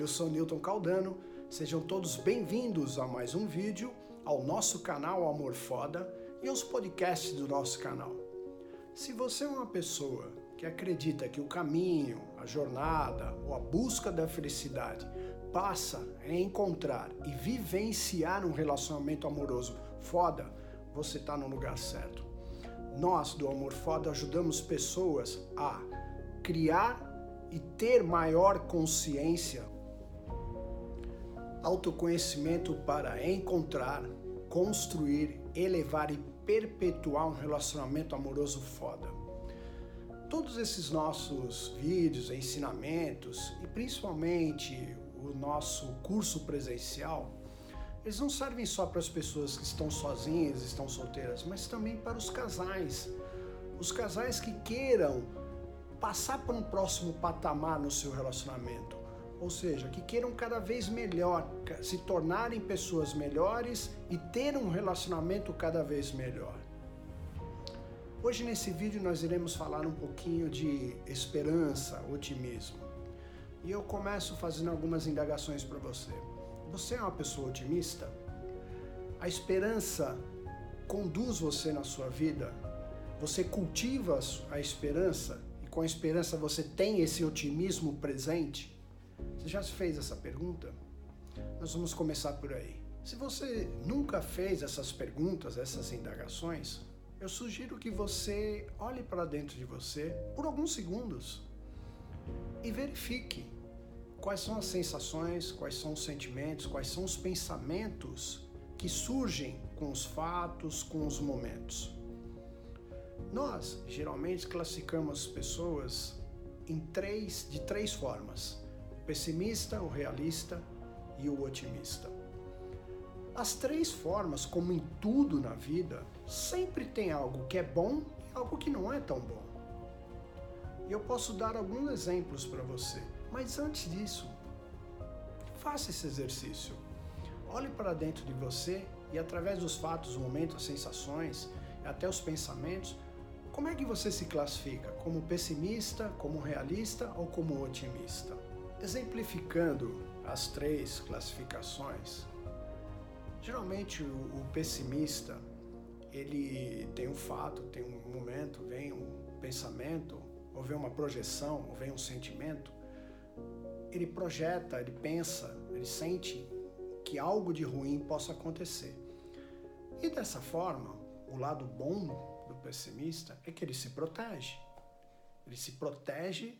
Eu sou Newton Caldano, sejam todos bem-vindos a mais um vídeo, ao nosso canal Amor Foda e aos podcasts do nosso canal. Se você é uma pessoa que acredita que o caminho, a jornada ou a busca da felicidade passa em encontrar e vivenciar um relacionamento amoroso foda, você está no lugar certo. Nós do Amor Foda ajudamos pessoas a criar e ter maior consciência, autoconhecimento para encontrar, construir, elevar e perpetuar um relacionamento amoroso foda. Todos esses nossos vídeos, ensinamentos e principalmente o nosso curso presencial, eles não servem só para as pessoas que estão sozinhas, estão solteiras, mas também para os casais que queiram passar para um próximo patamar no seu relacionamento, ou seja, que queiram cada vez melhor, se tornarem pessoas melhores e ter um relacionamento cada vez melhor. Hoje nesse vídeo nós iremos falar um pouquinho de esperança, otimismo. E eu começo fazendo algumas indagações para você. Você é uma pessoa otimista? A esperança conduz você na sua vida? Você cultiva a esperança? E com a esperança você tem esse otimismo presente? Você já se fez essa pergunta? Nós vamos começar por aí. Se você nunca fez essas perguntas, essas indagações, eu sugiro que você olhe para dentro de você por alguns segundos e verifique quais são as sensações, quais são os sentimentos, quais são os pensamentos que surgem com os fatos, com os momentos. Nós, geralmente, classificamos pessoas de três formas: o pessimista, o realista e o otimista. As três formas, como em tudo na vida, sempre tem algo que é bom e algo que não é tão bom. E eu posso dar alguns exemplos para você, mas antes disso, faça esse exercício. Olhe para dentro de você e através dos fatos, momentos, as sensações, até os pensamentos, como é que você se classifica? Como pessimista, como realista ou como otimista? Exemplificando as três classificações, geralmente o pessimista, ele tem um fato, tem um momento, vem um pensamento, ou vem uma projeção, ou vem um sentimento, ele projeta, ele pensa, ele sente que algo de ruim possa acontecer. E dessa forma, o lado bom do pessimista é que ele se protege. Ele se protege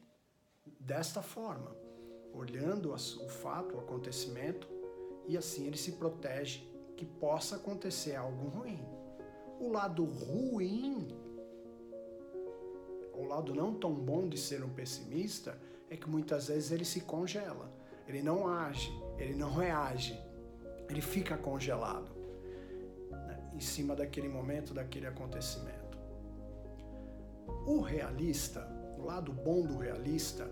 desta forma, olhando o fato, o acontecimento, e assim ele se protege que possa acontecer algo ruim. O lado ruim, o lado não tão bom de ser um pessimista, é que muitas vezes ele se congela, ele não age, ele não reage, ele fica congelado, né, em cima daquele momento, daquele acontecimento. O realista, o lado bom do realista,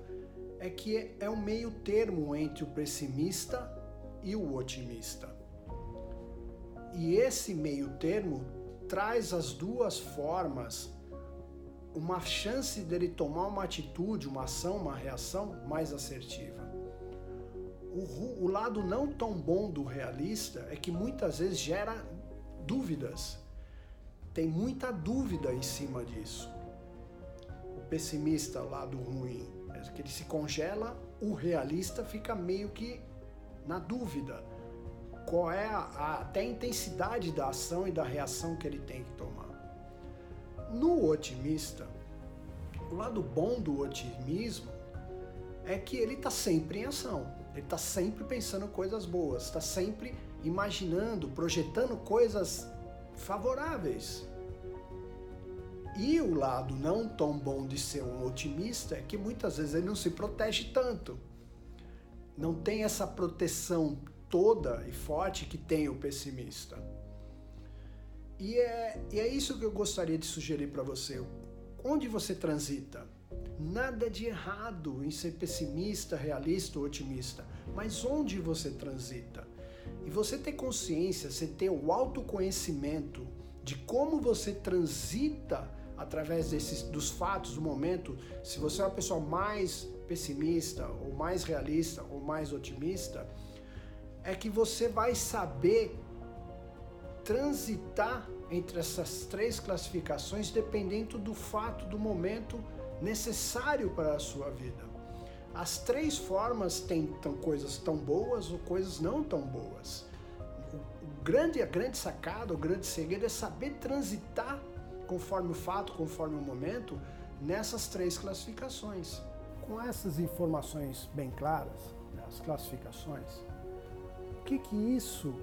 é que é um meio termo entre o pessimista e o otimista. E esse meio termo traz as duas formas uma chance dele tomar uma atitude, uma ação, uma reação mais assertiva. O lado não tão bom do realista é que muitas vezes gera dúvidas. Tem muita dúvida em cima disso. O pessimista, lado ruim, é que ele se congela, o realista fica meio que na dúvida. Qual é até a intensidade da ação e da reação que ele tem que tomar. No otimista, o lado bom do otimismo é que ele está sempre em ação, ele está sempre pensando coisas boas, está sempre imaginando, projetando coisas favoráveis. E o lado não tão bom de ser um otimista é que muitas vezes ele não se protege tanto, não tem essa proteção toda e forte que tem o pessimista. E é isso que eu gostaria de sugerir para você. Onde você transita? Nada de errado em ser pessimista, realista ou otimista, mas onde você transita? E você ter consciência, você ter o autoconhecimento de como você transita através dos fatos do momento, se você é uma pessoa mais pessimista, ou mais realista, ou mais otimista, é que você vai saber transitar entre essas três classificações dependendo do fato do momento necessário para a sua vida. As três formas têm coisas tão boas ou coisas não tão boas. A grande sacada, o grande segredo é saber transitar conforme o fato, conforme o momento, nessas três classificações. Com essas informações bem claras, né, as classificações, o que isso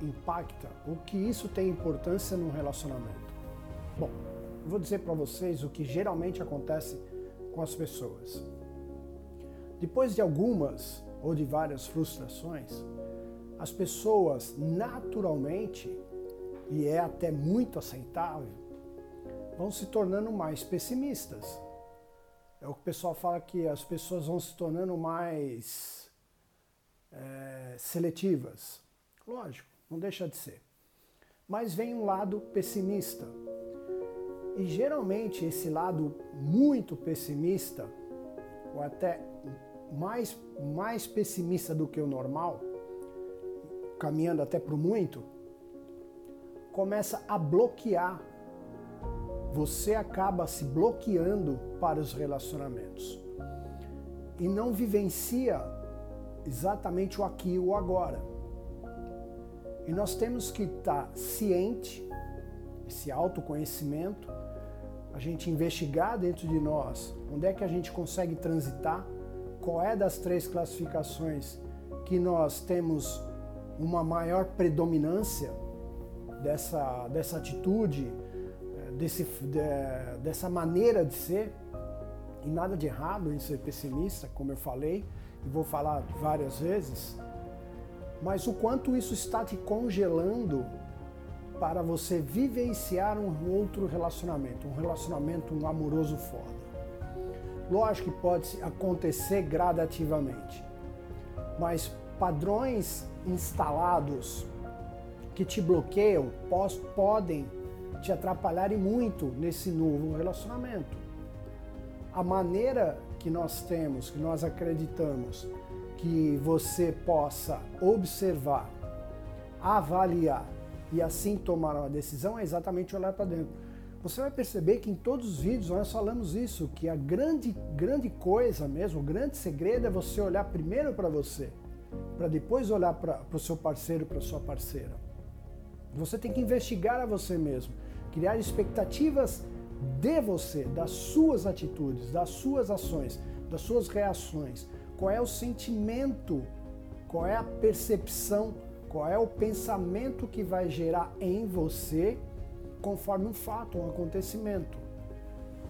impacta, o que isso tem importância num relacionamento? Bom, eu vou dizer para vocês o que geralmente acontece com as pessoas. Depois de algumas ou de várias frustrações, as pessoas naturalmente, e é até muito aceitável, vão se tornando mais pessimistas. É o que o pessoal fala, que as pessoas vão se tornando mais seletivas. Lógico, não deixa de ser. Mas vem um lado pessimista. E geralmente esse lado muito pessimista, ou até mais pessimista do que o normal, caminhando até para o muito, começa a bloquear. Você acaba se bloqueando para os relacionamentos e não vivencia exatamente o aqui e o agora. E nós temos que estar ciente, esse autoconhecimento, a gente investigar dentro de nós onde é que a gente consegue transitar, qual é das três classificações que nós temos uma maior predominância dessa atitude, dessa maneira de ser. E nada de errado em ser pessimista, como eu falei, e vou falar várias vezes, mas o quanto isso está te congelando para você vivenciar um outro relacionamento, um amoroso foda. Lógico que pode acontecer gradativamente, mas padrões instalados que te bloqueiam podem te atrapalhar e muito nesse novo relacionamento. A maneira que nós temos, que nós acreditamos que você possa observar, avaliar e assim tomar uma decisão é exatamente olhar para dentro. Você vai perceber que em todos os vídeos nós falamos isso, que a grande coisa mesmo, o grande segredo é você olhar primeiro para você, para depois olhar para o seu parceiro, para a sua parceira. Você tem que investigar a você mesmo, criar expectativas de você, das suas atitudes, das suas ações, das suas reações. Qual é o sentimento, qual é a percepção, qual é o pensamento que vai gerar em você conforme um fato, um acontecimento.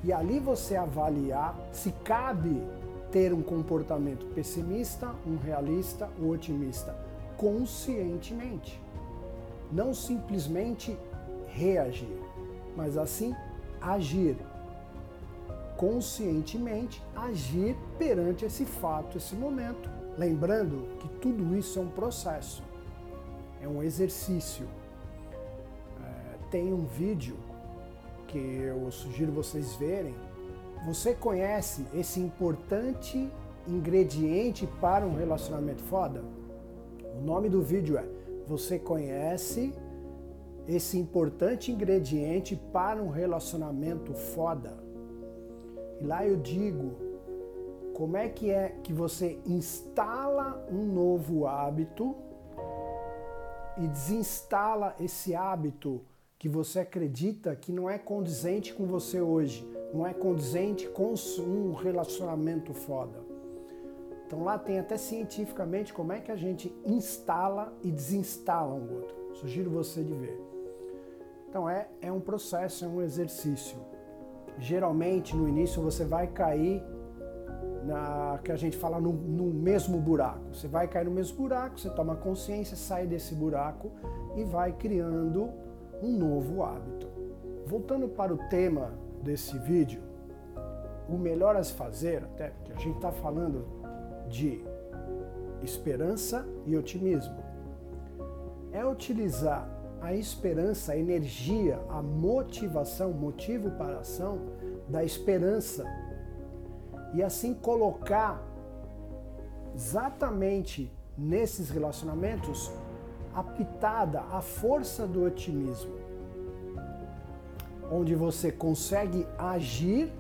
E ali você avaliar se cabe ter um comportamento pessimista, um realista ou otimista, conscientemente. Não simplesmente reagir, mas assim agir. Conscientemente agir perante esse fato, esse momento. Lembrando que tudo isso é um processo, é um exercício. Tem um vídeo que eu sugiro vocês verem. Você conhece esse importante ingrediente para um relacionamento foda? O nome do vídeo é Você Conhece Esse Importante Ingrediente para um Relacionamento Foda? E lá eu digo como é que você instala um novo hábito e desinstala esse hábito que você acredita que não é condizente com você hoje, não é condizente com um relacionamento foda. Então lá tem até cientificamente como é que a gente instala e desinstala um outro. Sugiro você de ver. Então é um processo, é um exercício. Geralmente no início você vai cair que a gente fala no mesmo buraco. Você vai cair no mesmo buraco, você toma consciência, sai desse buraco e vai criando um novo hábito. Voltando para o tema desse vídeo, o melhor a se fazer, até porque a gente está falando de esperança e otimismo, é utilizar a esperança, a energia, a motivação, motivo para a ação da esperança. E assim colocar exatamente nesses relacionamentos a pitada, a força do otimismo, onde você consegue agir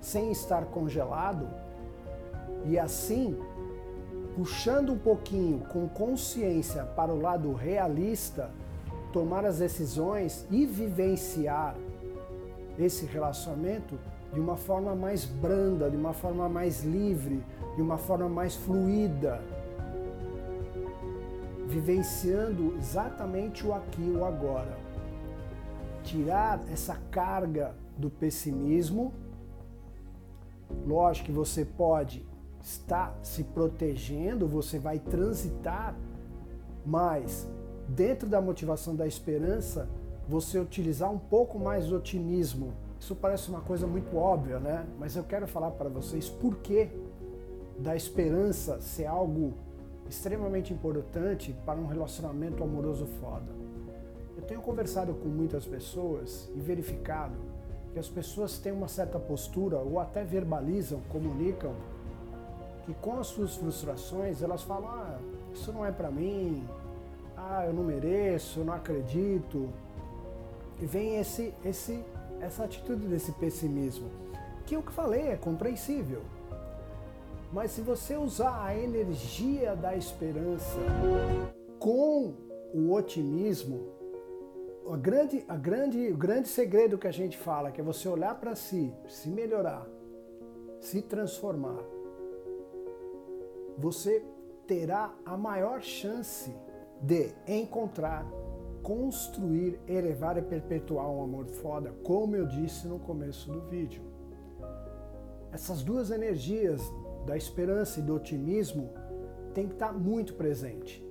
sem estar congelado e assim puxando um pouquinho com consciência para o lado realista, tomar as decisões e vivenciar esse relacionamento de uma forma mais branda, de uma forma mais livre, de uma forma mais fluida, vivenciando exatamente o aqui e o agora. Tirar essa carga do pessimismo. Lógico que você pode estar se protegendo, você vai transitar, mas dentro da motivação da esperança, você utilizar um pouco mais do otimismo. Isso parece uma coisa muito óbvia, né? Mas eu quero falar para vocês por que da esperança ser algo extremamente importante para um relacionamento amoroso foda. Eu tenho conversado com muitas pessoas e verificado que as pessoas têm uma certa postura ou até verbalizam, comunicam, que com as suas frustrações elas falam, isso não é para mim, eu não mereço, eu não acredito. E vem essa atitude desse pessimismo, que eu falei, é compreensível. Mas se você usar a energia da esperança com o otimismo, o grande segredo que a gente fala, que é você olhar para si, se melhorar, se transformar, você terá a maior chance de encontrar, construir, elevar e perpetuar um amor foda, como eu disse no começo do vídeo. Essas duas energias, da esperança e do otimismo, tem que estar muito presente.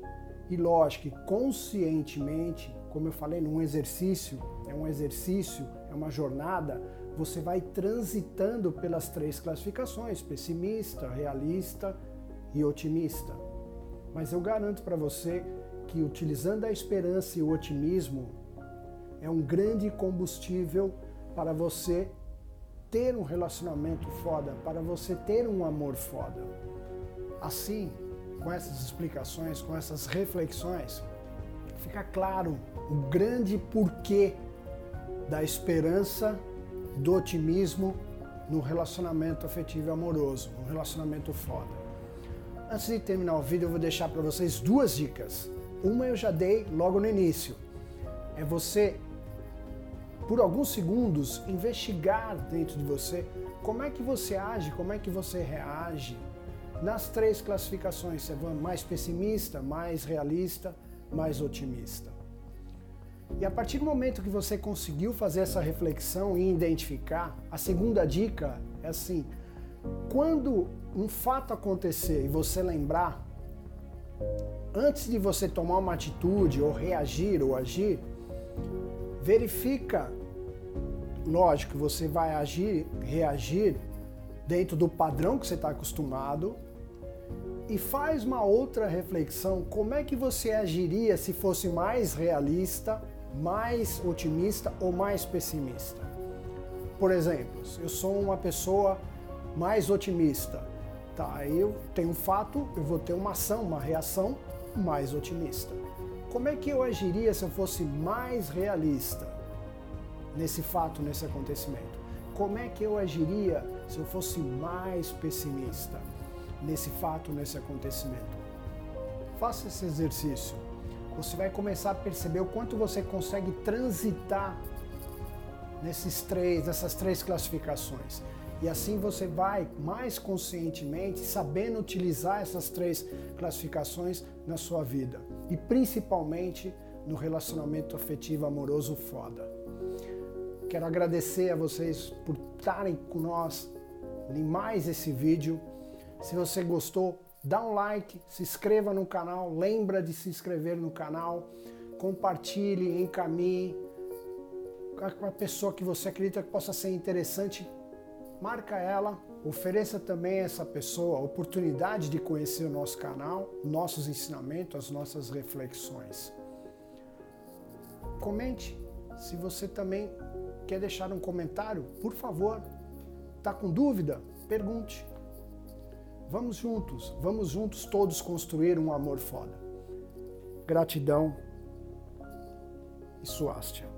E lógico que conscientemente, como eu falei, é um exercício, é uma jornada, você vai transitando pelas três classificações, pessimista, realista e otimista. Mas eu garanto para você que utilizando a esperança e o otimismo é um grande combustível para você ter um relacionamento foda, para você ter um amor foda. Assim, com essas explicações, com essas reflexões, fica claro o grande porquê da esperança, do otimismo no relacionamento afetivo e amoroso, um relacionamento foda. Antes de terminar o vídeo, eu vou deixar para vocês duas dicas. Uma eu já dei logo no início, é você, por alguns segundos, investigar dentro de você como é que você age, como é que você reage nas três classificações, você é mais pessimista, mais realista, mais otimista. E a partir do momento que você conseguiu fazer essa reflexão e identificar, a segunda dica é assim, quando um fato acontecer e você lembrar, antes de você tomar uma atitude ou reagir ou agir, verifica, lógico, você vai agir, reagir dentro do padrão que você está acostumado e faz uma outra reflexão, como é que você agiria se fosse mais realista, mais otimista ou mais pessimista? Por exemplo, eu sou uma pessoa mais otimista, eu tenho um fato, eu vou ter uma ação, uma reação mais otimista. Como é que eu agiria se eu fosse mais realista nesse fato, nesse acontecimento? Como é que eu agiria se eu fosse mais pessimista nesse fato, nesse acontecimento? Faça esse exercício. Você vai começar a perceber o quanto você consegue transitar nessas três classificações. E assim você vai mais conscientemente sabendo utilizar essas três classificações na sua vida e principalmente no relacionamento afetivo amoroso foda. Quero agradecer a vocês por estarem com nós em mais esse vídeo. Se você gostou, dá um like, se inscreva no canal, lembra de se inscrever no canal, compartilhe, encaminhe com a pessoa que você acredita que possa ser interessante. Marca ela, ofereça também a essa pessoa a oportunidade de conhecer o nosso canal, nossos ensinamentos, as nossas reflexões. Comente. Se você também quer deixar um comentário, por favor. Tá com dúvida? Pergunte. Vamos juntos todos construir um amor foda. Gratidão e suástia.